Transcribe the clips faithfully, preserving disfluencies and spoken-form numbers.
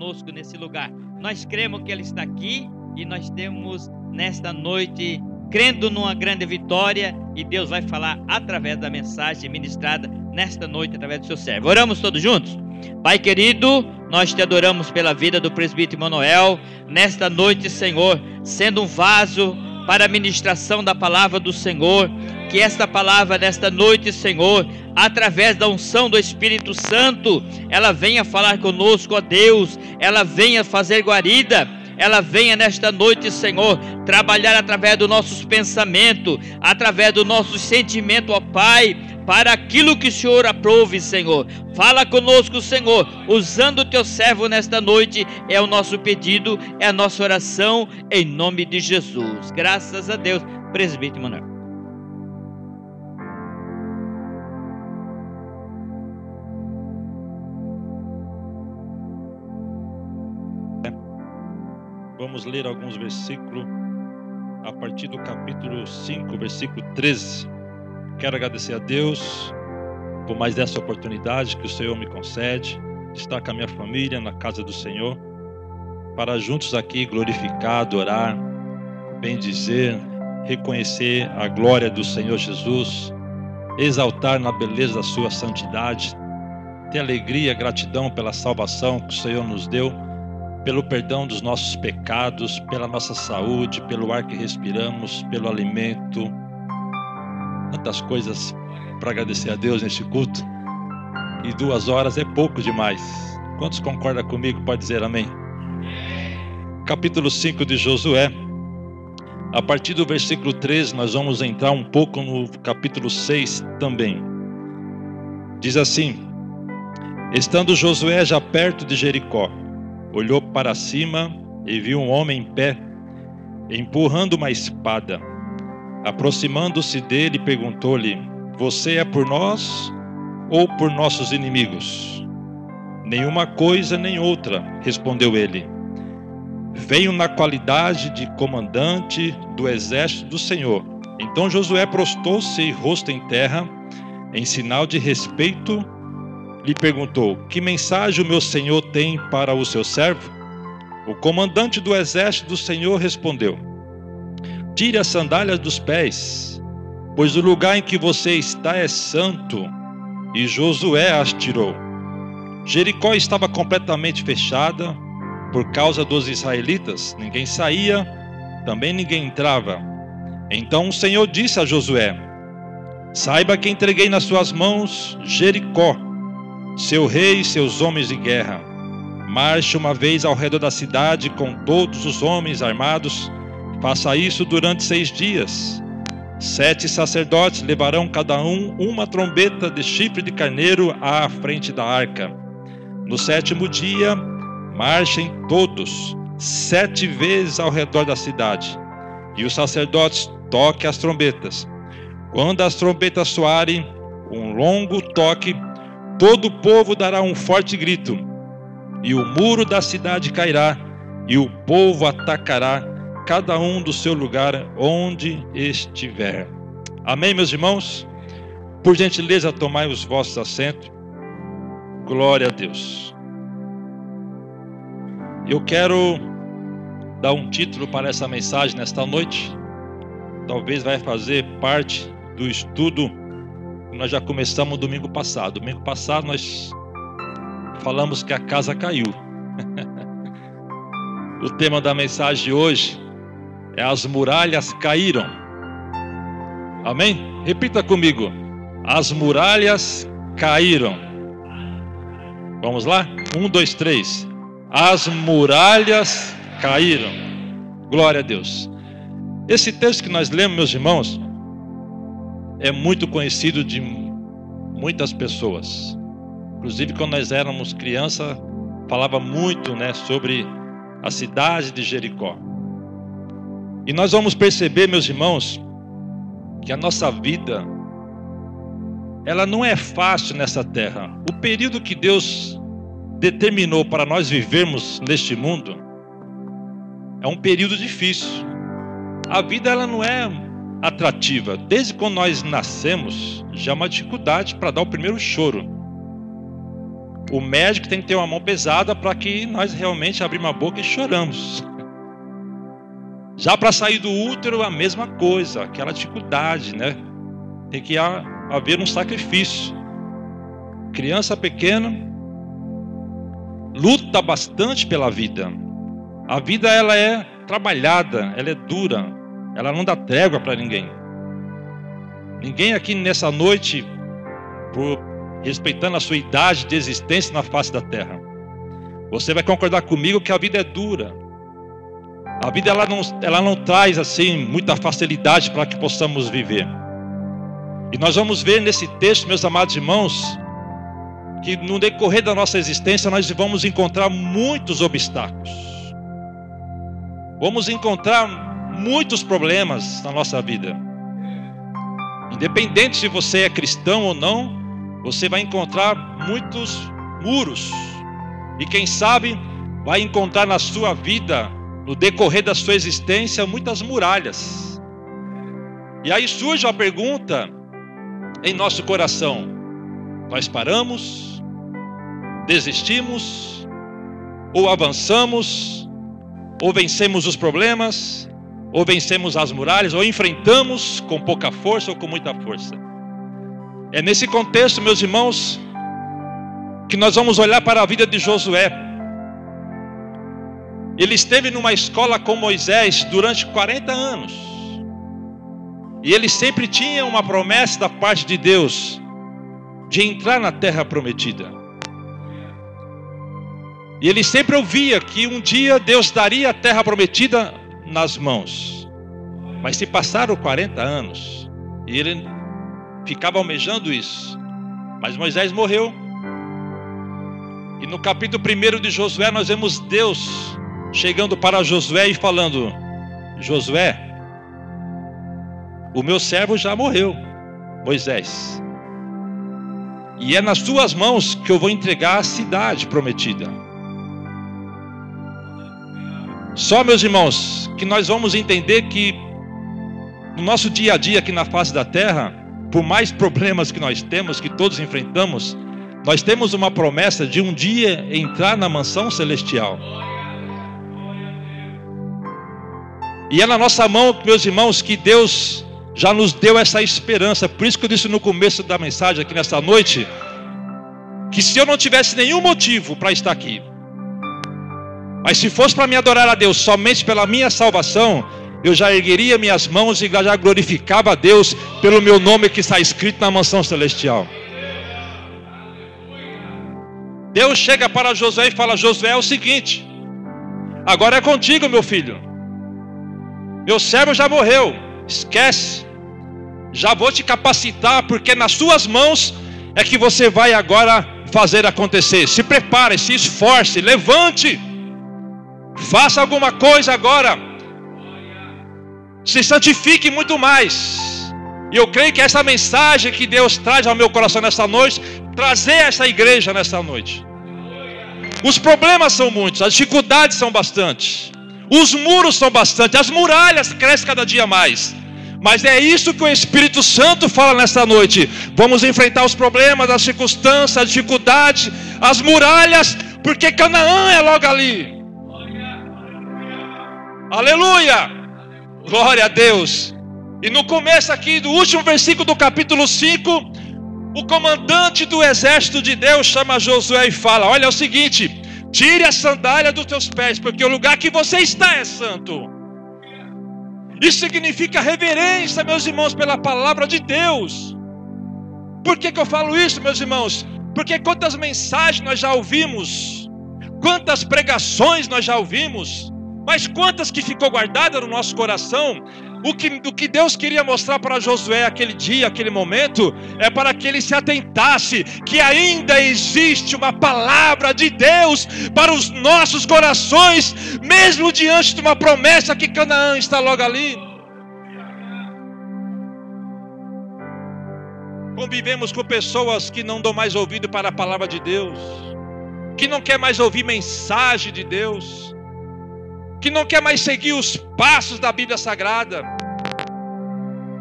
conosco nesse lugar. Nós cremos que Ele está aqui e nós temos nesta noite, crendo numa grande vitória, e Deus vai falar através da mensagem ministrada nesta noite através do seu servo. Oramos todos juntos? Pai querido, nós te adoramos pela vida do presbítero Manoel nesta noite, Senhor, sendo um vaso para a ministração da palavra do Senhor. Que esta palavra nesta noite, Senhor, através da unção do Espírito Santo, ela venha falar conosco, ó Deus, ela venha fazer guarida, ela venha nesta noite, Senhor, trabalhar através dos nossos pensamentos, através dos nossos sentimentos, ó Pai, para aquilo que o Senhor aprove, Senhor. Fala conosco, Senhor, usando o teu servo nesta noite, é o nosso pedido, é a nossa oração, em nome de Jesus. Graças a Deus, presbítero Manoel. Vamos ler alguns versículos a partir do capítulo cinco, versículo treze. Quero agradecer a Deus por mais dessa oportunidade que o Senhor me concede de estar com a minha família na casa do Senhor, para juntos aqui glorificar, adorar, bendizer, reconhecer a glória do Senhor Jesus, exaltar na beleza da sua santidade, ter alegria e gratidão pela salvação que o Senhor nos deu, pelo perdão dos nossos pecados, pela nossa saúde, pelo ar que respiramos, pelo alimento, tantas coisas para agradecer a Deus neste culto. E duas horas é pouco demais. Quantos concordam comigo? Pode dizer amém. Capítulo cinco de Josué, a partir do versículo treze, nós vamos entrar um pouco no capítulo seis também. Diz assim: estando Josué já perto de Jericó, olhou para cima e viu um homem em pé, empurrando uma espada. Aproximando-se dele, perguntou-lhe: você é por nós ou por nossos inimigos? Nenhuma coisa nem outra, respondeu ele. Venho na qualidade de comandante do exército do Senhor. Então Josué prostou-se, rosto em terra, em sinal de respeito. Lhe perguntou: que mensagem o meu senhor tem para o seu servo? O comandante do exército do Senhor respondeu: tire as sandálias dos pés, pois o lugar em que você está é santo. E Josué as tirou. Jericó estava completamente fechada por causa dos israelitas. Ninguém saía, também ninguém entrava. Então o Senhor disse a Josué: saiba que entreguei nas suas mãos Jericó, seu rei e seus homens de guerra. Marche uma vez ao redor da cidade com todos os homens armados. Faça isso durante seis dias. Sete sacerdotes levarão cada um uma trombeta de chifre de carneiro à frente da arca. No sétimo dia, marchem todos, sete vezes ao redor da cidade. E os sacerdotes toquem as trombetas. Quando as trombetas soarem, um longo toque, todo o povo dará um forte grito, e o muro da cidade cairá, e o povo atacará, cada um do seu lugar onde estiver. Amém, meus irmãos? Por gentileza, tomai os vossos assentos. Glória a Deus. Eu quero dar um título para essa mensagem nesta noite. Talvez vai fazer parte do estudo que nós já começamos domingo passado. Domingo passado nós falamos que a casa caiu. O tema da mensagem de hoje é: as muralhas caíram. Amém? Repita comigo: as muralhas caíram. Vamos lá? Um, dois, três. As muralhas caíram. Glória a Deus. Esse texto que nós lemos, meus irmãos, é muito conhecido de muitas pessoas. Inclusive, quando nós éramos criança, falava muito, né, sobre a cidade de Jericó. E nós vamos perceber, meus irmãos, que a nossa vida, ela não é fácil nessa terra. O período que Deus determinou para nós vivermos neste mundo é um período difícil. A vida, ela não é atrativa. Desde quando nós nascemos, já é uma dificuldade para dar o primeiro choro. O médico tem que ter uma mão pesada para que nós realmente abrimos a boca e choramos. Já para sair do útero, a mesma coisa, aquela dificuldade, né? Tem que haver um sacrifício. Criança pequena luta bastante pela vida. A vida, ela é trabalhada, ela é dura, ela não dá trégua para ninguém. Ninguém aqui nessa noite, por, respeitando a sua idade de existência na face da terra, você vai concordar comigo que a vida é dura. A vida ela não, ela não traz assim muita facilidade para que possamos viver. E nós vamos ver nesse texto, meus amados irmãos, que no decorrer da nossa existência nós vamos encontrar muitos obstáculos. Vamos encontrar muitos problemas na nossa vida. Independente se você é cristão ou não, você vai encontrar muitos muros. E quem sabe vai encontrar na sua vida, no decorrer da sua existência, muitas muralhas. E aí surge a pergunta em nosso coração: nós paramos, desistimos, ou avançamos, ou vencemos os problemas? Ou vencemos as muralhas, ou enfrentamos com pouca força ou com muita força. É nesse contexto, meus irmãos, que nós vamos olhar para a vida de Josué. Ele esteve numa escola com Moisés durante quarenta anos. E ele sempre tinha uma promessa da parte de Deus de entrar na terra prometida. E ele sempre ouvia que um dia Deus daria a terra prometida nas mãos. Mas se passaram quarenta anos e ele ficava almejando isso. Mas Moisés morreu. E no capítulo primeiro de Josué nós vemos Deus chegando para Josué e falando: Josué, o meu servo já morreu, Moisés, e é nas suas mãos que eu vou entregar a cidade prometida. Só, meus irmãos, que nós vamos entender que no nosso dia a dia aqui na face da terra, por mais problemas que nós temos, que todos enfrentamos, nós temos uma promessa de um dia entrar na mansão celestial. E é na nossa mão, meus irmãos, que Deus já nos deu essa esperança. Por isso que eu disse no começo da mensagem aqui nesta noite, que se eu não tivesse nenhum motivo para estar aqui, mas se fosse para me adorar a Deus somente pela minha salvação, eu já ergueria minhas mãos e já glorificava a Deus pelo meu nome que está escrito na mansão celestial. Deus chega para Josué e fala: Josué, é o seguinte, agora é contigo, meu filho. Meu servo já morreu, esquece. Já vou te capacitar, porque nas suas mãos é que você vai agora fazer acontecer. Se prepare, se esforce, levante. Faça alguma coisa agora. Se santifique muito mais. E eu creio que essa mensagem que Deus traz ao meu coração nessa noite, trazer essa igreja nessa noite. Os problemas são muitos, as dificuldades são bastantes, os muros são bastantes, as muralhas crescem cada dia mais. Mas é isso que o Espírito Santo fala nessa noite. Vamos enfrentar os problemas, as circunstâncias, a dificuldade, as muralhas, porque Canaã é logo ali. Aleluia! Glória a Deus! E no começo aqui do último versículo do capítulo cinco, o comandante do exército de Deus chama Josué e fala: olha, é o seguinte, tire a sandália dos teus pés, porque o lugar que você está é santo. Isso significa reverência, meus irmãos, pela palavra de Deus. Por que que eu falo isso, meus irmãos? Porque quantas mensagens nós já ouvimos, quantas pregações nós já ouvimos, mas quantas que ficou guardada no nosso coração. O que, o que Deus queria mostrar para Josué aquele dia, aquele momento, é para que ele se atentasse que ainda existe uma palavra de Deus para os nossos corações, mesmo diante de uma promessa que Canaã está logo ali. Convivemos com pessoas que não dão mais ouvido para a palavra de Deus, que não quer mais ouvir mensagem de Deus, que não quer mais seguir os passos da Bíblia Sagrada,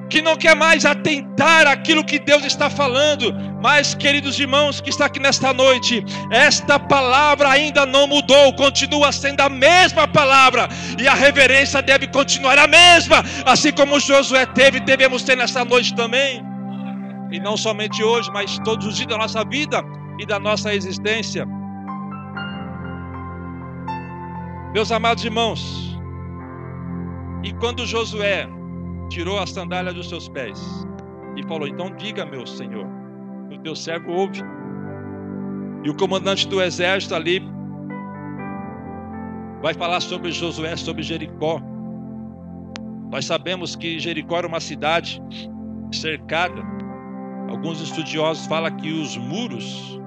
que não quer mais atentar àquilo que Deus está falando. Mas, queridos irmãos que está aqui nesta noite, esta palavra ainda não mudou, continua sendo a mesma palavra, e a reverência deve continuar a mesma, assim como Josué teve, devemos ter nesta noite também, e não somente hoje, mas todos os dias da nossa vida e da nossa existência. Meus amados irmãos, e quando Josué tirou a sandália dos seus pés e falou: então diga, meu senhor, o teu servo ouve. E o comandante do exército ali vai falar sobre Josué, sobre Jericó. Nós sabemos que Jericó era uma cidade cercada. Alguns estudiosos falam que os muros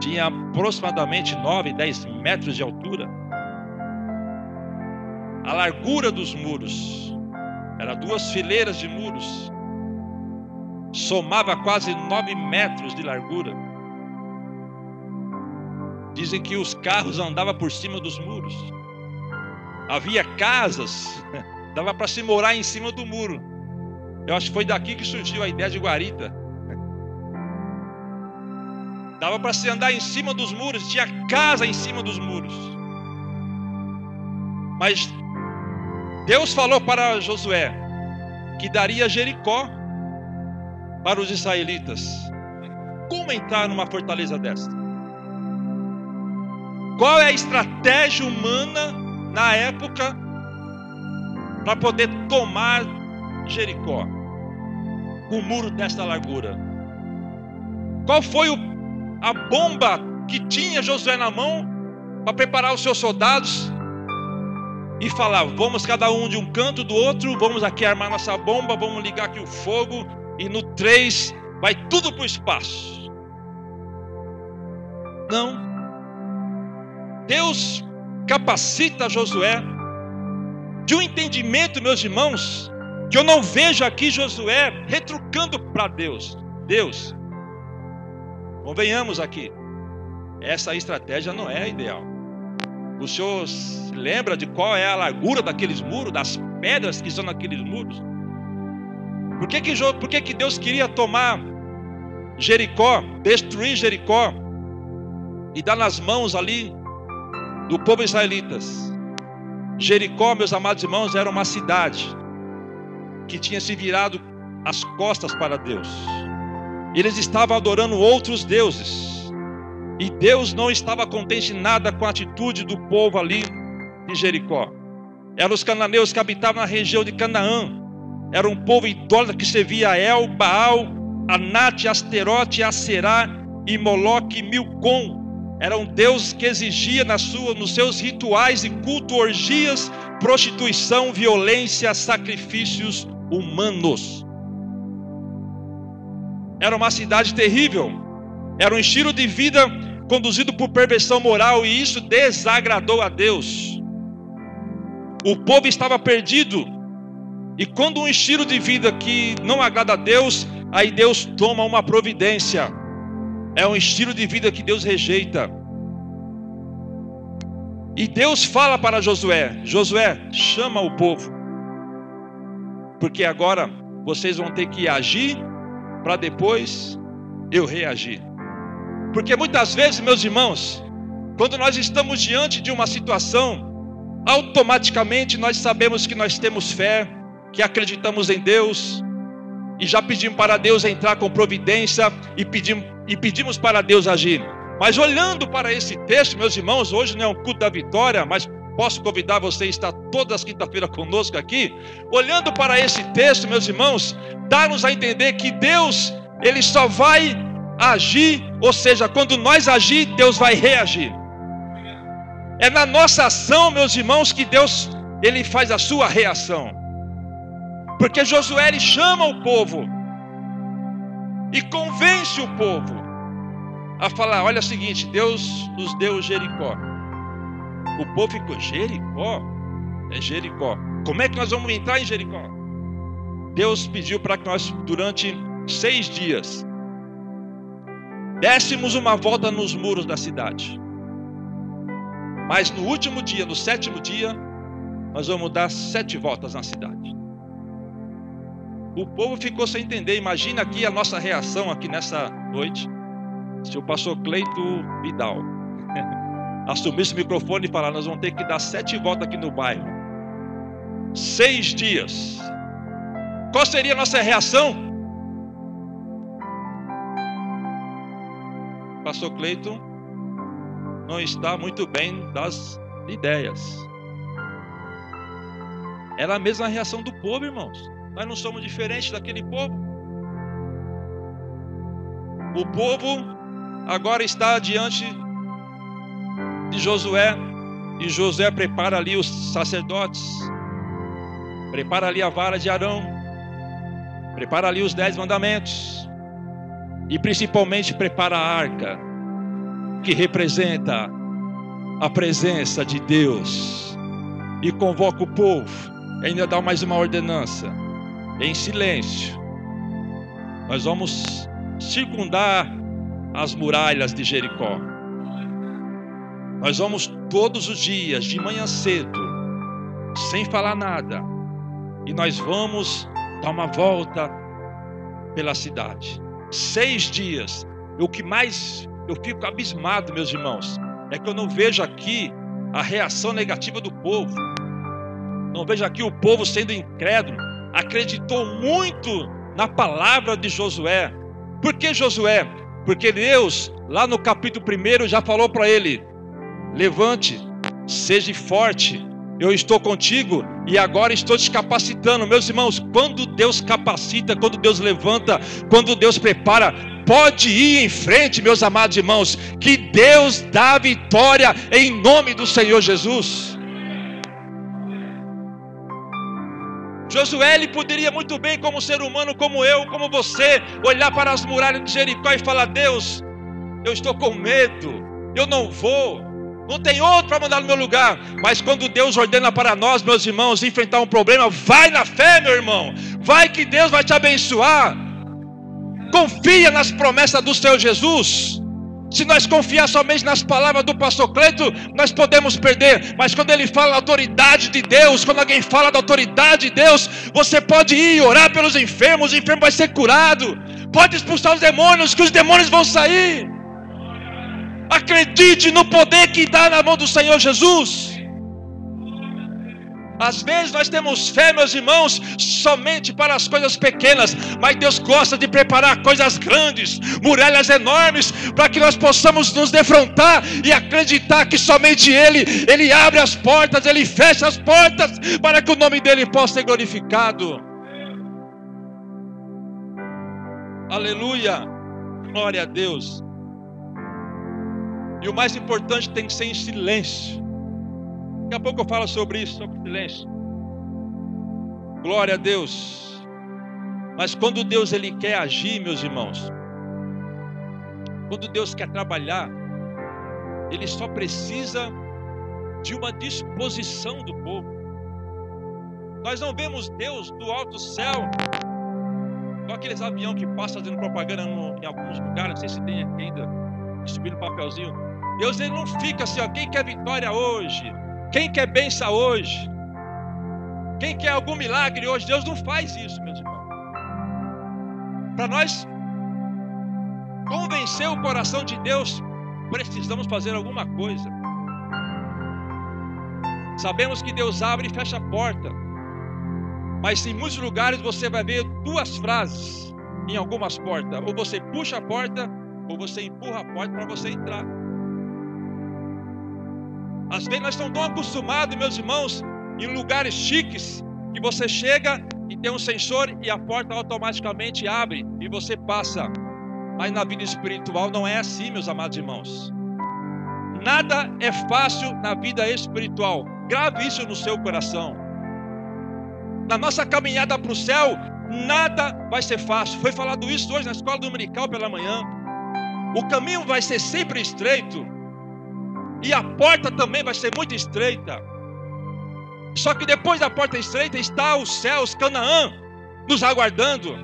tinham aproximadamente nove, dez metros de altura. A largura dos muros era duas fileiras de muros, somava quase nove metros de largura. Dizem que os carros andavam por cima dos muros. Havia casas, dava para se morar em cima do muro. Eu acho que foi daqui que surgiu a ideia de guarita. Dava para se andar em cima dos muros, tinha casa em cima dos muros. Mas Deus falou para Josué que daria Jericó para os israelitas. Como entrar numa fortaleza dessa? Qual é a estratégia humana na época para poder tomar Jericó, o muro desta largura? Qual foi o, a bomba que tinha Josué na mão para preparar os seus soldados e falar: vamos cada um de um canto do outro, vamos aqui armar nossa bomba, vamos ligar aqui o fogo, e no três vai tudo para o espaço? Não. Deus capacita Josué de um entendimento, meus irmãos, que eu não vejo aqui Josué retrucando para Deus. Deus, convenhamos aqui, essa estratégia não é ideal. O Senhor se lembra de qual é a largura daqueles muros, das pedras que são naqueles muros? Por que que, por que que Deus queria tomar Jericó, destruir Jericó e dar nas mãos ali do povo israelitas? Jericó, meus amados irmãos, era uma cidade que tinha se virado as costas para Deus. Eles estavam adorando outros deuses, e Deus não estava contente nada com a atitude do povo ali de Jericó. Eram os cananeus que habitavam na região de Canaã. Era um povo idólatra que servia a El, Baal, Anate, Asterote, Aserá e Moloque e Milcom. Era um Deus que exigia na sua, nos seus rituais e culto, orgias, prostituição, violência, sacrifícios humanos. Era uma cidade terrível. Era um estilo de vida conduzido por perversão moral, e isso desagradou a Deus. O povo estava perdido. E quando um estilo de vida que não agrada a Deus, aí Deus toma uma providência. É um estilo de vida que Deus rejeita. E Deus fala para Josué: Josué, chama o povo, porque agora vocês vão ter que agir para depois eu reagir. Porque muitas vezes, meus irmãos, quando nós estamos diante de uma situação, automaticamente nós sabemos que nós temos fé, que acreditamos em Deus, e já pedimos para Deus entrar com providência, e pedimos, e pedimos para Deus agir. Mas olhando para esse texto, meus irmãos, hoje não é um culto da vitória, mas posso convidar você a estar todas as quinta-feiras conosco aqui. Olhando para esse texto, meus irmãos, dá-nos a entender que Deus, Ele só vai agir, ou seja, quando nós agir, Deus vai reagir. É na nossa ação, meus irmãos, que Deus, Ele faz a sua reação. Porque Josué, ele chama o povo e convence o povo a falar: olha, é o seguinte, Deus nos deu Jericó. O povo ficou: Jericó? É Jericó. Como é que nós vamos entrar em Jericó? Deus pediu para que nós, durante seis dias, dessemos uma volta nos muros da cidade. Mas no último dia, no sétimo dia, nós vamos dar sete voltas na cidade. O povo ficou sem entender. Imagina aqui a nossa reação aqui nessa noite. Se o pastor Cleito Vidal assumisse o microfone e falar: nós vamos ter que dar sete voltas aqui no bairro. Seis dias. Qual seria a nossa reação? O pastor Cleito não está muito bem das ideias. Era a mesma reação do povo, irmãos. Nós não somos diferentes daquele povo. O povo agora está diante de Josué, e Josué prepara ali os sacerdotes, prepara ali a vara de Arão, prepara ali os dez mandamentos, e principalmente prepara a arca, que representa a presença de Deus, e convoca o povo. Ainda dá mais uma ordenança: em silêncio, nós vamos circundar as muralhas de Jericó. Nós vamos todos os dias, de manhã cedo, sem falar nada, e nós vamos dar uma volta pela cidade. Seis dias. O que mais eu fico abismado, meus irmãos, é que eu não vejo aqui a reação negativa do povo. Não vejo aqui o povo sendo incrédulo. Acreditou muito na palavra de Josué. Por que Josué? Porque Deus, lá no capítulo um, já falou para ele: levante, seja forte, eu estou contigo e agora estou te capacitando. Meus irmãos, quando Deus capacita, quando Deus levanta, quando Deus prepara, pode ir em frente, meus amados irmãos, que Deus dá vitória em nome do Senhor Jesus. Josué, ele poderia muito bem, como ser humano, como eu, como você, olhar para as muralhas de Jericó e falar: Deus, eu estou com medo, eu não vou, não tem outro para mandar no meu lugar. Mas quando Deus ordena para nós, meus irmãos, enfrentar um problema, vai na fé, meu irmão, vai que Deus vai te abençoar. Confia nas promessas do Senhor Jesus. Se nós confiar somente nas palavras do pastor Cleito, nós podemos perder. Mas quando ele fala da autoridade de Deus, quando alguém fala da autoridade de Deus, você pode ir e orar pelos enfermos, o enfermo vai ser curado. Pode expulsar os demônios, que os demônios vão sair. Acredite no poder que dá na mão do Senhor Jesus. Às vezes nós temos fé, meus irmãos, somente para as coisas pequenas, mas Deus gosta de preparar coisas grandes, muralhas enormes, para que nós possamos nos defrontar e acreditar que somente Ele, Ele abre as portas, Ele fecha as portas, para que o nome dEle possa ser glorificado. Aleluia, glória a Deus. E o mais importante tem que ser em silêncio. Daqui a pouco eu falo sobre isso, sobre silêncio. Glória a Deus. Mas quando Deus ele quer agir, meus irmãos, quando Deus quer trabalhar, Ele só precisa de uma disposição do povo. Nós não vemos Deus do alto céu, igual aqueles aviões que passam fazendo propaganda em alguns lugares, não sei se tem aqui ainda, subindo um papelzinho. Deus ele não fica assim, ó, quem quer vitória hoje? Quem quer bênção hoje? Quem quer algum milagre hoje? Deus não faz isso, meus irmãos. Para nós convencer o coração de Deus, precisamos fazer alguma coisa. Sabemos que Deus abre e fecha a porta. Mas em muitos lugares você vai ver duas frases em algumas portas. Ou você puxa a porta, ou você empurra a porta para você entrar. Às vezes nós estamos tão acostumados, meus irmãos, em lugares chiques, que você chega e tem um sensor e a porta automaticamente abre e você passa. Mas na vida espiritual não é assim, meus amados irmãos. Nada é fácil na vida espiritual. Grave isso no seu coração. Na nossa caminhada para o céu, nada vai ser fácil. Foi falado isso hoje na escola dominical pela manhã. O caminho vai ser sempre estreito. E a porta também vai ser muito estreita. Só que depois da porta estreita está os céus, Canaã, nos aguardando.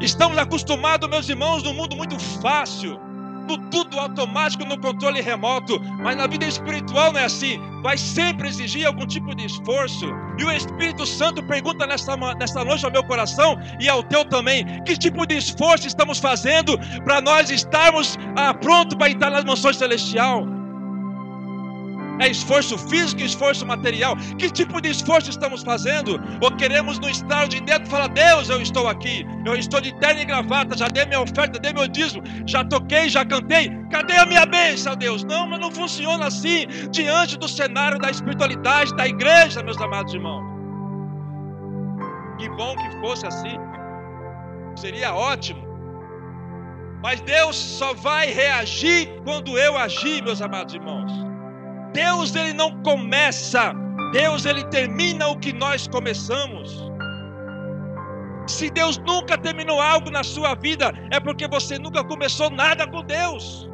Estamos acostumados, meus irmãos, num mundo muito fácil. tudo, tudo automático no controle remoto. Mas na vida espiritual não é assim. Vai sempre exigir algum tipo de esforço. E o Espírito Santo pergunta nesta, nesta noite ao meu coração e ao teu também. Que tipo de esforço estamos fazendo para nós estarmos ah, prontos para entrar nas mansões celestiais? É esforço físico, esforço material. Que tipo de esforço estamos fazendo? Ou queremos no estalo de dentro falar, Deus, eu estou aqui. Eu estou de terno e gravata, já dei minha oferta, dei meu dízimo, já toquei, já cantei. Cadê a minha bênção, Deus? Não, mas não funciona assim diante do cenário da espiritualidade, da igreja, meus amados irmãos. Que bom que fosse assim. Seria ótimo. Mas Deus só vai reagir quando eu agir, meus amados irmãos. Deus, Ele não começa. Deus, Ele termina o que nós começamos. Se Deus nunca terminou algo na sua vida, é porque você nunca começou nada com Deus.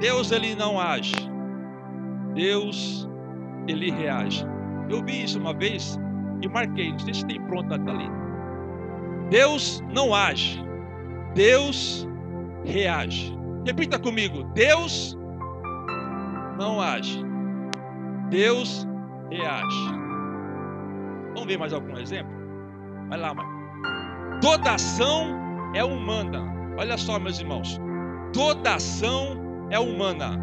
Deus, Ele não age. Deus, Ele reage. Eu vi isso uma vez e marquei. Não sei se tem pronta ali. Deus não age. Deus reage. Repita comigo. Deus não age. Deus reage. Vamos ver mais algum exemplo? Vai lá, mãe. Toda ação é humana. Olha só, meus irmãos. Toda ação é humana.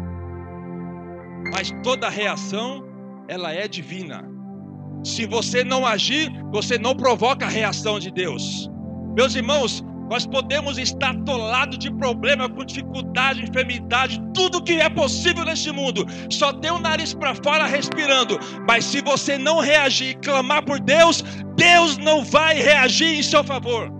Mas toda reação, ela é divina. Se você não agir, você não provoca a reação de Deus. Meus irmãos, nós podemos estar atolados de problema, com dificuldade, enfermidade, tudo que é possível neste mundo. Só tem o nariz para fora respirando. Mas se você não reagir e clamar por Deus, Deus não vai reagir em seu favor.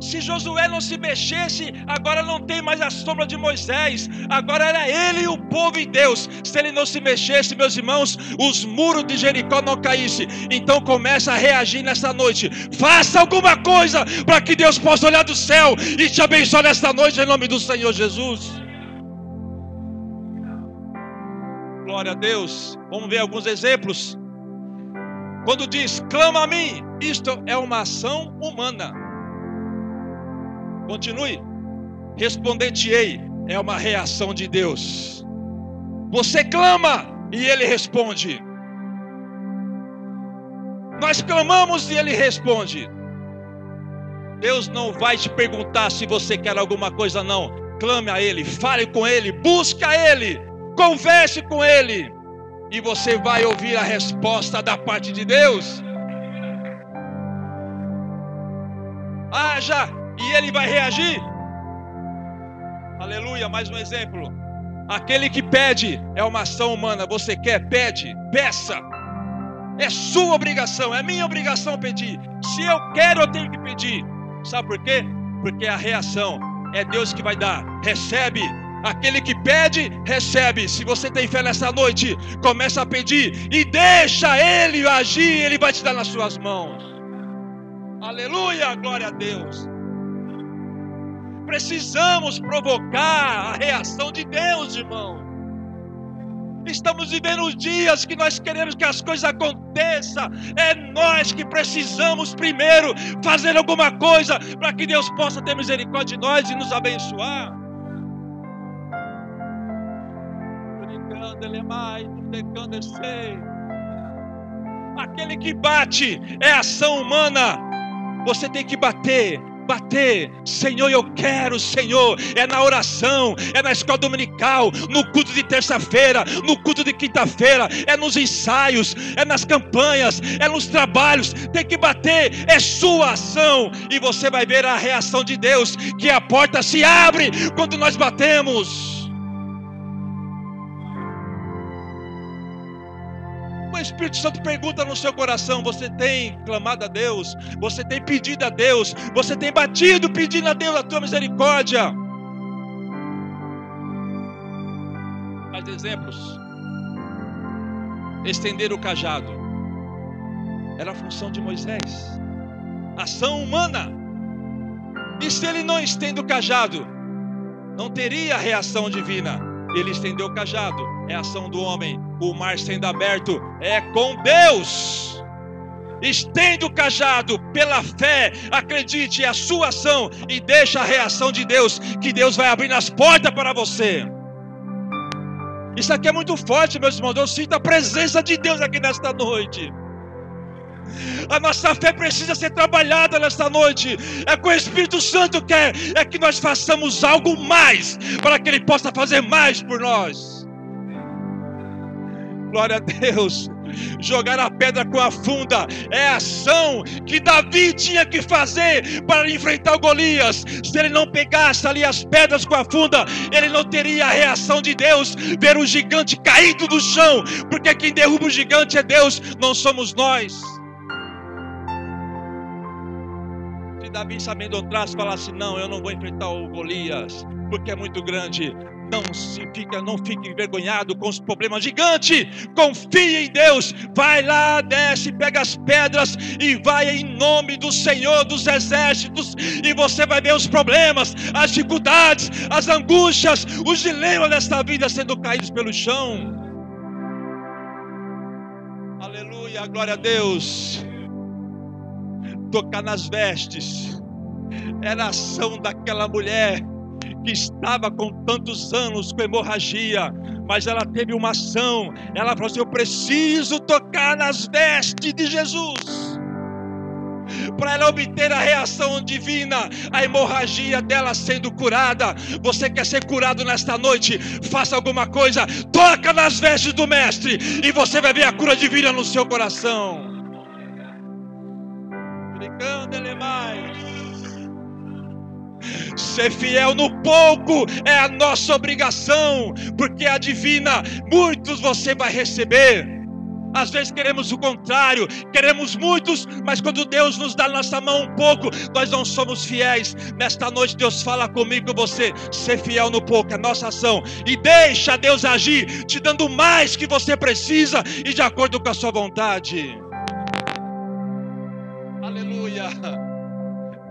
Se Josué não se mexesse, agora não tem mais a sombra de Moisés. Agora era ele e o povo e Deus. Se ele não se mexesse, meus irmãos, os muros de Jericó não caíssem. Então começa a reagir nesta noite. Faça alguma coisa para que Deus possa olhar do céu e te abençoar nesta noite em nome do Senhor Jesus. Glória a Deus. Vamos ver alguns exemplos. Quando diz, clama a mim, isto é uma ação humana. Continue. Responder-te-ei é uma reação de Deus. Você clama e Ele responde. Nós clamamos e Ele responde. Deus não vai te perguntar se você quer alguma coisa, não. Clame a Ele, fale com Ele, busca Ele, converse com Ele. E você vai ouvir a resposta da parte de Deus. Haja. E Ele vai reagir. Aleluia, mais um exemplo. Aquele que pede é uma ação humana. Você quer, pede, peça. É sua obrigação, é minha obrigação pedir. Se eu quero, eu tenho que pedir. Sabe por quê? Porque a reação é Deus que vai dar. Recebe. Aquele que pede, recebe. Se você tem fé nessa noite, começa a pedir e deixa Ele agir. Ele vai te dar nas suas mãos. Aleluia, glória a Deus. Precisamos provocar a reação de Deus, irmão. Estamos vivendo os dias que nós queremos que as coisas aconteçam. É nós que precisamos primeiro fazer alguma coisa para que Deus possa ter misericórdia de nós e nos abençoar. Aquele que bate é ação humana. Você tem que bater. Bater, Senhor, eu quero, Senhor, é na oração, é na escola dominical, no culto de terça-feira, no culto de quinta-feira, é nos ensaios, é nas campanhas, é nos trabalhos, tem que bater, é sua ação, e você vai ver a reação de Deus, que a porta se abre quando nós batemos. O Espírito Santo pergunta no seu coração, você tem clamado a Deus? Você tem pedido a Deus? Você tem batido pedindo a Deus a tua misericórdia? Mais exemplos. Estender o cajado. Era a função de Moisés. Ação humana. E se ele não estende o cajado, não teria reação divina. Ele estendeu o cajado. É ação do homem. O mar sendo aberto é com Deus. Estende o cajado pela fé, acredite, é a sua ação, e deixa a reação de Deus, que Deus vai abrindo as portas para você. Isso aqui é muito forte, meus irmãos. Eu sinto a presença de Deus aqui nesta noite. A nossa fé precisa ser trabalhada nesta noite. É que o Espírito Santo quer, é que nós façamos algo mais, para que Ele possa fazer mais por nós. Glória a Deus. Jogar a pedra com a funda é a ação que Davi tinha que fazer para enfrentar o Golias. Se ele não pegasse ali as pedras com a funda, ele não teria a reação de Deus, ver o gigante caído do chão, porque quem derruba o gigante é Deus, não somos nós. Se Davi, sabendo atrás, falasse: não, eu não vou enfrentar o Golias, porque é muito grande. Não, se fica, não fique envergonhado com os problemas gigantes. Confie em Deus. Vai lá, desce, pega as pedras e vai em nome do Senhor dos Exércitos. E você vai ver os problemas, as dificuldades, as angústias, os dilemas desta vida sendo caídos pelo chão. Aleluia, glória a Deus. Tocar nas vestes era a ação daquela mulher que estava com tantos anos com hemorragia, mas ela teve uma ação. Ela falou assim: eu preciso tocar nas vestes de Jesus. Para ela obter a reação divina, a hemorragia dela sendo curada. Você quer ser curado nesta noite? Faça alguma coisa, toca nas vestes do Mestre, e você vai ver a cura divina no seu coração. Brincando ele mais. Ser fiel no pouco é a nossa obrigação, porque a divina, muitos você vai receber. Às vezes queremos o contrário, queremos muitos, mas quando Deus nos dá na nossa mão um pouco, nós não somos fiéis. Nesta noite Deus fala comigo e você: ser fiel no pouco é nossa ação, e deixa Deus agir, te dando mais que você precisa e de acordo com a sua vontade. Aleluia.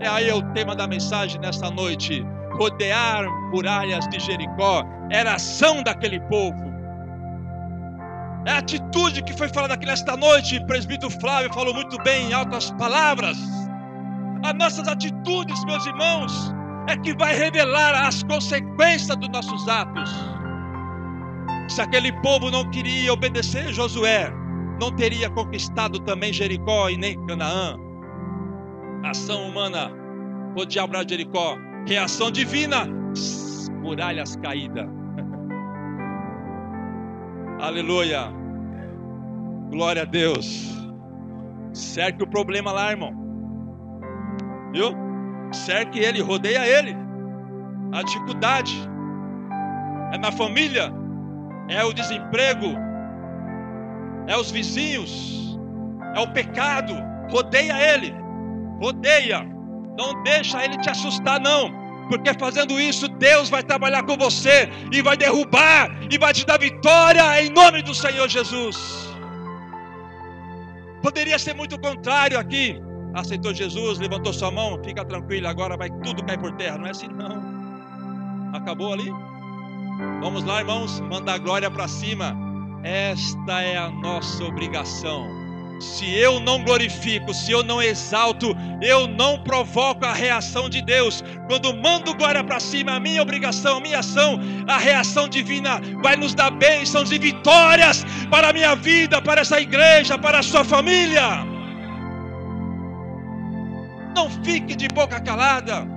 É aí o tema da mensagem nesta noite. Rodear muralhas de Jericó era a ação daquele povo. É a atitude que foi falada aqui nesta noite. O presbítero Flávio falou muito bem em altas palavras. As nossas atitudes, meus irmãos, é que vai revelar as consequências dos nossos atos. Se aquele povo não queria obedecer Josué, não teria conquistado também Jericó e nem Canaã. Ação humana, rodear muralhas de Jericó. Reação divina, muralhas caídas. Aleluia. Glória a Deus. Cerque o problema lá, irmão. Viu? Cerque ele, rodeia ele. A dificuldade é na família, é o desemprego, é os vizinhos, é o pecado. Rodeia ele. Rodeia, não deixa ele te assustar não, porque fazendo isso Deus vai trabalhar com você e vai derrubar e vai te dar vitória em nome do Senhor Jesus. Poderia ser muito contrário aqui: aceitou Jesus, levantou sua mão, fica tranquilo, agora vai tudo cair por terra. Não é assim não. Acabou ali? Vamos lá, irmãos, manda a glória para cima. Esta é a nossa obrigação. Se eu não glorifico, se eu não exalto, eu não provoco a reação de Deus. Quando mando glória para cima, a minha obrigação, a minha ação, a reação divina vai nos dar bênçãos e vitórias para a minha vida, para essa igreja, para a sua família. Não fique de boca calada.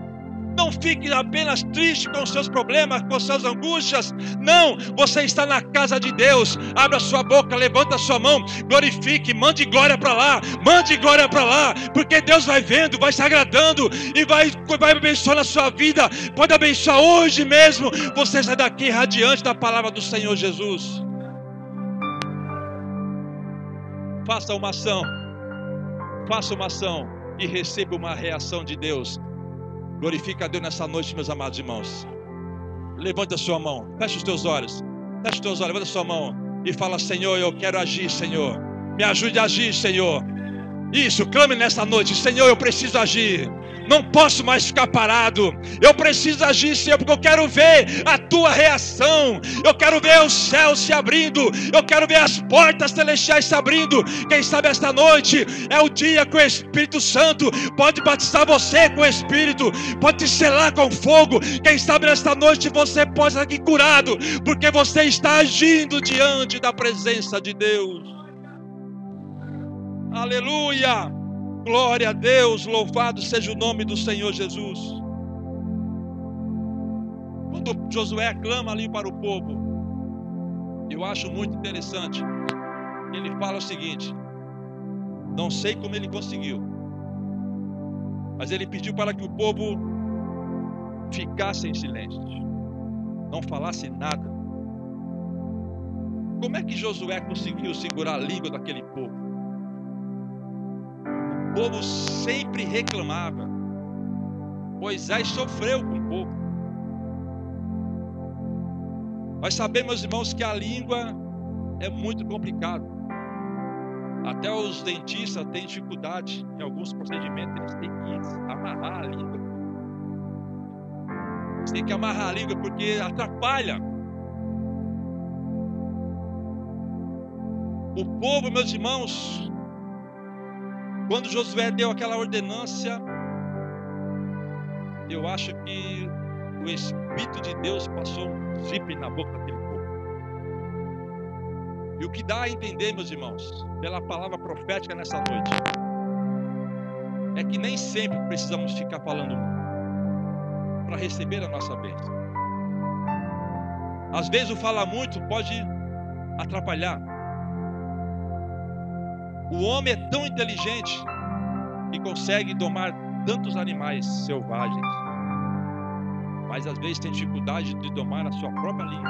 Não fique apenas triste com os seus problemas, com as suas angústias. Não, você está na casa de Deus. Abra sua boca, levanta sua mão, glorifique, mande glória para lá, mande glória para lá, porque Deus vai vendo, vai se agradando e vai, vai abençoar a sua vida. Pode abençoar hoje mesmo. Você sai daqui radiante da palavra do Senhor Jesus. Faça uma ação, faça uma ação e receba uma reação de Deus. Glorifica a Deus nessa noite, meus amados irmãos. Levanta a sua mão, fecha os teus olhos, fecha os teus olhos, levanta a sua mão e fala: Senhor, eu quero agir, Senhor. Me ajude a agir, Senhor. Isso, clame nessa noite: Senhor, eu preciso agir. não posso mais ficar parado, eu preciso agir, Senhor, porque eu quero ver a tua reação, eu quero ver o céu se abrindo, eu quero ver as portas celestiais se abrindo. Quem sabe esta noite é o dia que o Espírito Santo pode batizar você com o Espírito, pode te selar com fogo. Quem sabe nesta noite você pode estar aqui curado, porque você está agindo diante da presença de Deus. Aleluia, glória a Deus, louvado seja o nome do Senhor Jesus. Quando Josué clama ali para o povo, eu acho muito interessante, ele fala o seguinte, não sei como ele conseguiu, mas ele pediu para que o povo ficasse em silêncio, não falasse nada. Como é que Josué conseguiu segurar a língua daquele povo? O povo sempre reclamava. Moisés sofreu com o povo. Mas sabemos, meus irmãos, que a língua é muito complicada. Até os dentistas têm dificuldade em alguns procedimentos. Eles têm que amarrar a língua. Eles têm que amarrar a língua porque atrapalha. O povo, meus irmãos, quando Josué deu aquela ordenança, eu acho que o Espírito de Deus passou um zipe na boca daquele povo. E o que dá a entender, meus irmãos, pela palavra profética nessa noite, é que nem sempre precisamos ficar falando muito para receber a nossa bênção. Às vezes o falar muito pode atrapalhar. O homem é tão inteligente que consegue domar tantos animais selvagens, mas às vezes tem dificuldade de domar a sua própria língua.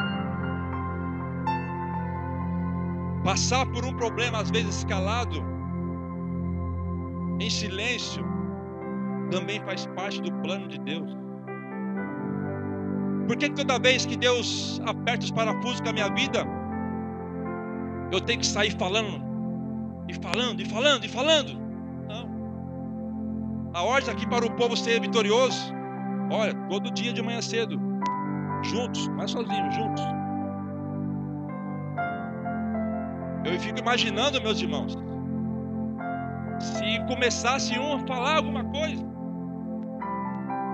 Passar por um problema, às vezes calado, em silêncio, também faz parte do plano de Deus. Porque toda vez que Deus aperta os parafusos com a minha vida, eu tenho que sair falando e falando, e falando, e falando? Não. A ordem aqui para o povo ser vitorioso, olha, todo dia de manhã cedo, juntos, não é sozinho, juntos. Eu fico imaginando, meus irmãos, se começasse um a falar alguma coisa.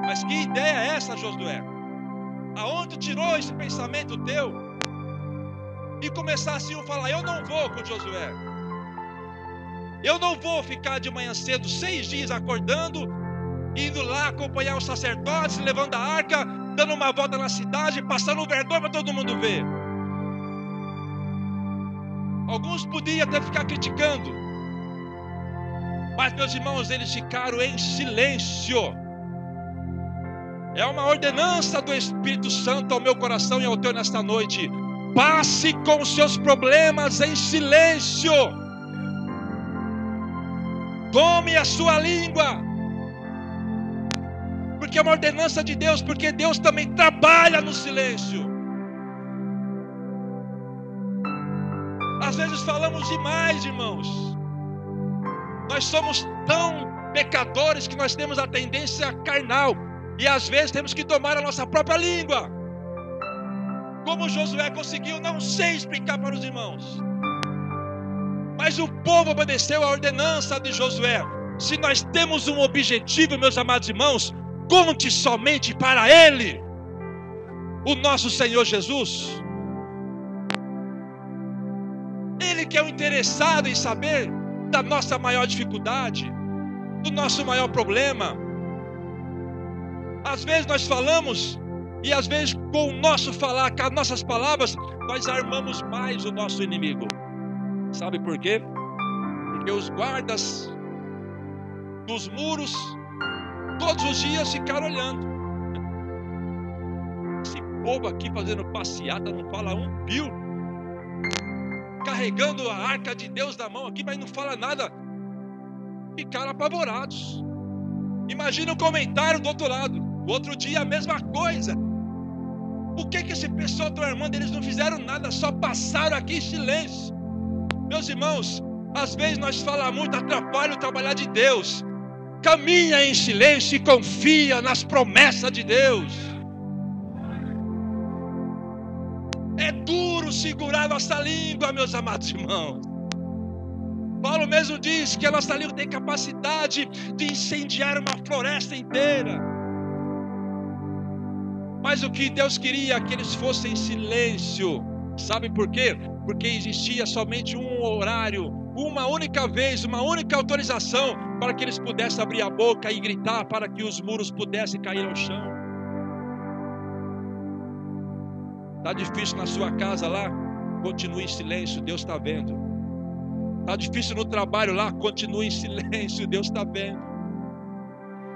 Mas que ideia é essa, Josué? Aonde tirou esse pensamento teu? E começasse um a falar, eu não vou com Josué. Eu não vou ficar de manhã cedo, seis dias acordando, indo lá acompanhar os sacerdotes, levando a arca, dando uma volta na cidade, passando vergonha para todo mundo ver. Alguns podiam até ficar criticando, mas, meus irmãos, eles ficaram em silêncio. É uma ordenança do Espírito Santo ao meu coração e ao teu nesta noite. Passe com os seus problemas em silêncio. Tome a sua língua, porque é uma ordenança de Deus, porque Deus também trabalha no silêncio. Às vezes falamos demais, irmãos. Nós somos tão pecadores que nós temos a tendência carnal, e às vezes temos que tomar a nossa própria língua. Como Josué conseguiu, não sei explicar para os irmãos. Mas o povo obedeceu a ordenança de Josué. Se nós temos um objetivo, meus amados irmãos, conte somente para Ele, o nosso Senhor Jesus. Ele que é o interessado em saber da nossa maior dificuldade, do nosso maior problema. Às vezes nós falamos, e às vezes com o nosso falar, com as nossas palavras, nós armamos mais o nosso inimigo. Sabe por quê? Porque os guardas dos muros todos os dias ficaram olhando. Esse povo aqui fazendo passeata, não fala um pio. Carregando a arca de Deus na mão aqui, mas não fala nada. Ficaram apavorados. Imagina o comentário do outro lado. O outro dia a mesma coisa. Por que que esse pessoal está armando? Eles não fizeram nada, só passaram aqui em silêncio. Meus irmãos, às vezes nós falamos muito, atrapalha o trabalhar de Deus. Caminha em silêncio e confia nas promessas de Deus. É duro segurar nossa língua, meus amados irmãos. Paulo mesmo diz que a nossa língua tem capacidade de incendiar uma floresta inteira. Mas o que Deus queria é que eles fossem em silêncio. Sabe por quê? Porque existia somente um horário, uma única vez, uma única autorização para que eles pudessem abrir a boca e gritar para que os muros pudessem cair ao chão. Está difícil na sua casa lá? Continue em silêncio, Deus está vendo. Está difícil no trabalho lá? Continue em silêncio, Deus está vendo.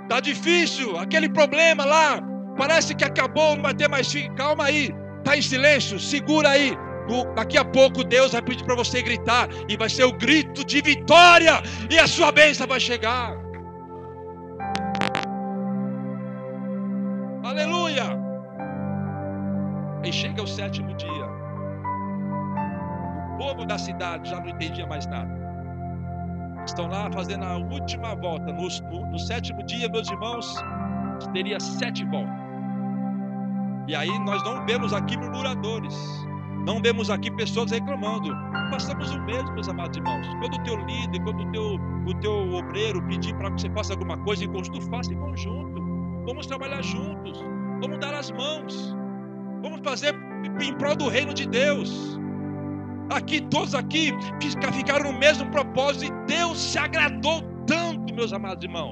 Está difícil aquele problema lá? Parece que acabou, não vai ter mais fim. Calma aí, está em silêncio, segura aí. Daqui a pouco Deus vai pedir para você gritar, e vai ser o grito de vitória, e a sua bênção vai chegar. Aleluia! Aí chega o sétimo dia, o povo da cidade já não entendia mais nada. Estão lá fazendo a última volta. No, no, no sétimo dia, meus irmãos, teria sete voltas. E aí nós não vemos aqui murmuradores. Não vemos aqui pessoas reclamando. Passamos o mesmo, meus amados irmãos. Quando o teu líder, quando o teu, o teu obreiro pedir para que você faça alguma coisa em conjunto, faça em conjunto. Vamos trabalhar juntos. Vamos dar as mãos. Vamos fazer em prol do reino de Deus. Aqui, todos aqui ficaram no mesmo propósito. E Deus se agradou tanto, meus amados irmãos,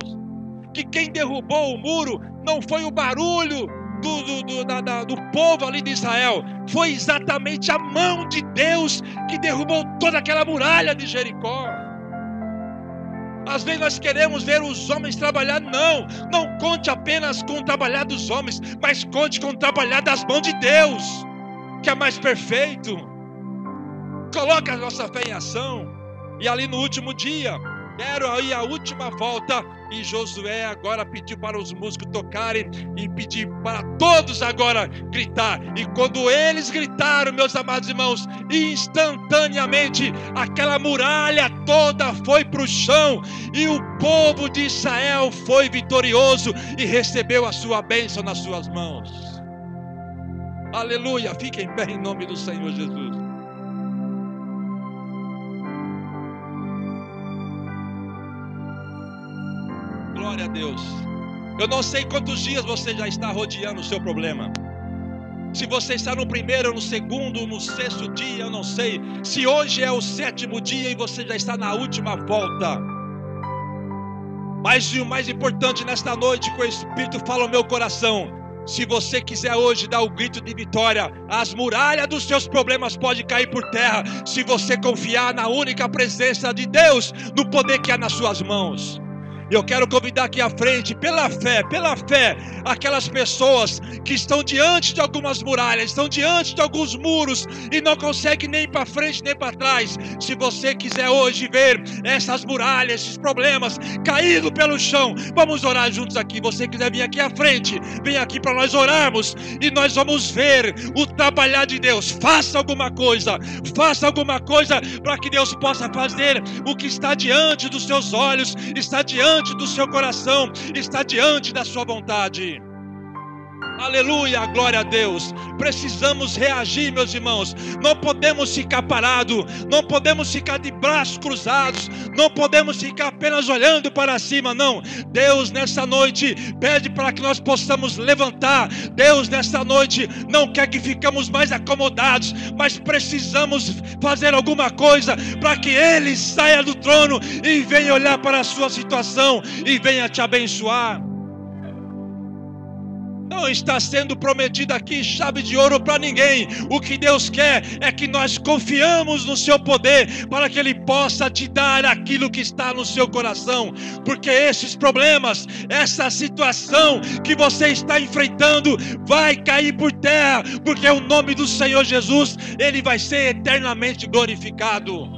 que quem derrubou o muro não foi o barulho Do, do, do, da, da, do povo ali de Israel, foi exatamente a mão de Deus que derrubou toda aquela muralha de Jericó. Às vezes nós queremos ver os homens trabalhar. Não, não conte apenas com o trabalhar dos homens, mas conte com o trabalhar das mãos de Deus, que é mais perfeito. Coloca a nossa fé em ação. E ali no último dia deram aí a última volta, e Josué agora pediu para os músicos tocarem e pedir para todos agora gritar. E quando eles gritaram, meus amados irmãos, instantaneamente aquela muralha toda foi para o chão, e o povo de Israel foi vitorioso e recebeu a sua bênção nas suas mãos. Aleluia! Fiquem bem em nome do Senhor Jesus. Glória a Deus. Eu não sei quantos dias você já está rodeando o seu problema. Se você está no primeiro, no segundo, no sexto dia, eu não sei. Se hoje é o sétimo dia e você já está na última volta. Mas o mais importante nesta noite, que o Espírito fala ao meu coração: se você quiser hoje dar o grito de vitória, as muralhas dos seus problemas podem cair por terra, se você confiar na única presença de Deus, no poder que há nas suas mãos. Eu quero convidar aqui à frente, pela fé, pela fé, aquelas pessoas que estão diante de algumas muralhas, estão diante de alguns muros e não conseguem nem para frente nem para trás. Se você quiser hoje ver essas muralhas, esses problemas caindo pelo chão, vamos orar juntos aqui. Se você quiser vir aqui à frente, vem aqui para nós orarmos, e nós vamos ver o trabalhar de Deus. Faça alguma coisa, faça alguma coisa para que Deus possa fazer o que está diante dos seus olhos, está diante do seu coração, está diante da sua vontade. Aleluia, glória a Deus. Precisamos reagir, meus irmãos. Não podemos ficar parados, não podemos ficar de braços cruzados, não podemos ficar apenas olhando para cima, não. Deus, nessa noite, pede para que nós possamos levantar. Deus, nessa noite, não quer que ficamos mais acomodados, mas precisamos fazer alguma coisa para que Ele saia do trono e venha olhar para a sua situação e venha te abençoar. Não está sendo prometido aqui chave de ouro para ninguém. O que Deus quer é que nós confiamos no seu poder, para que Ele possa te dar aquilo que está no seu coração. Porque esses problemas, essa situação que você está enfrentando vai cair por terra, porque o nome do Senhor Jesus, Ele vai ser eternamente glorificado.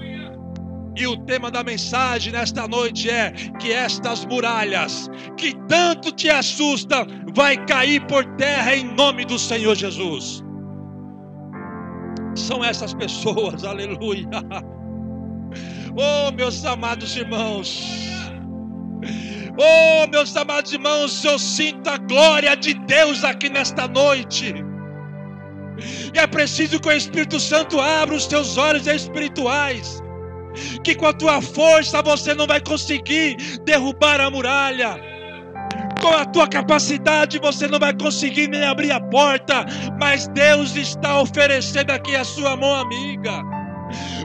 E o tema da mensagem nesta noite é que estas muralhas que tanto te assustam vai cair por terra em nome do Senhor Jesus. São essas pessoas, aleluia. Oh, meus amados irmãos, Oh, meus amados irmãos, eu sinto a glória de Deus aqui nesta noite. E é preciso que o Espírito Santo abra os teus olhos espirituais, que com a tua força você não vai conseguir derrubar a muralha, com a tua capacidade você não vai conseguir nem abrir a porta, mas Deus está oferecendo aqui a sua mão amiga,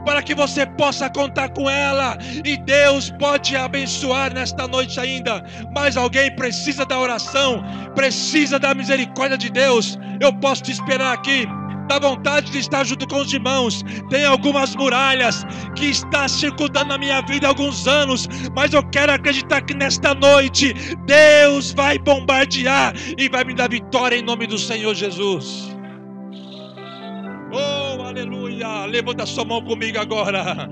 para que você possa contar com ela, e Deus pode abençoar nesta noite ainda. Mas alguém precisa da oração, precisa da misericórdia de Deus. Eu posso te esperar aqui, dá vontade de estar junto com os irmãos. Tem algumas muralhas que está circundando a minha vida há alguns anos, mas eu quero acreditar que nesta noite Deus vai bombardear e vai me dar vitória em nome do Senhor Jesus. Oh, aleluia. Levanta sua mão comigo agora.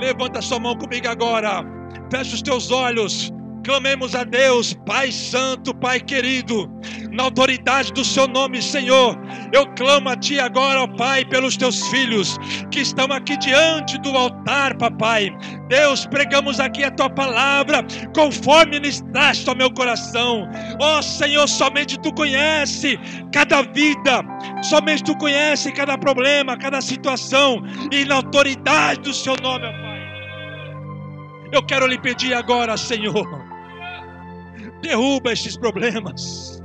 Levanta sua mão comigo agora. Fecha os teus olhos. Clamemos a Deus. Pai Santo, Pai querido, na autoridade do seu nome, Senhor, eu clamo a Ti agora, ó Pai, pelos Teus filhos que estão aqui diante do altar, papai. Deus, pregamos aqui a Tua palavra conforme listraste ao meu coração. Ó Senhor, somente Tu conhece cada vida, somente Tu conhece cada problema, cada situação, e na autoridade do Seu nome, ó Pai, eu quero lhe pedir agora, Senhor, derruba estes problemas,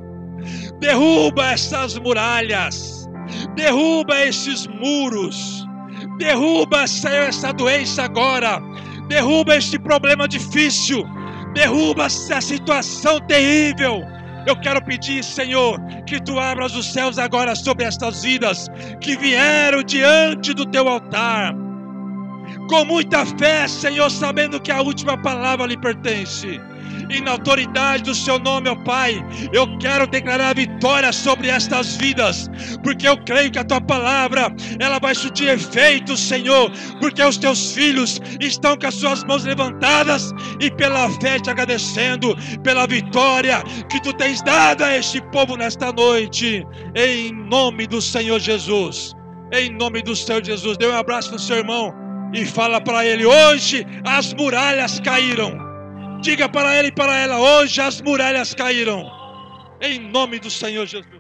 derruba essas muralhas, derruba esses muros, derruba, Senhor, essa doença agora, derruba este problema difícil, derruba essa situação terrível. Eu quero pedir, Senhor, que Tu abras os céus agora sobre estas vidas que vieram diante do Teu altar, com muita fé, Senhor, sabendo que a última palavra lhe pertence. E na autoridade do Seu nome, ó Pai, eu quero declarar a vitória sobre estas vidas, porque eu creio que a Tua palavra, ela vai surtir efeito, Senhor, porque os Teus filhos estão com as suas mãos levantadas e pela fé te agradecendo pela vitória que Tu tens dado a este povo nesta noite, em nome do Senhor Jesus. Em nome do Senhor Jesus. Dê um abraço no seu irmão e fala para ele: hoje as muralhas caíram. Diga para ele e para ela: hoje as muralhas caíram, em nome do Senhor Jesus.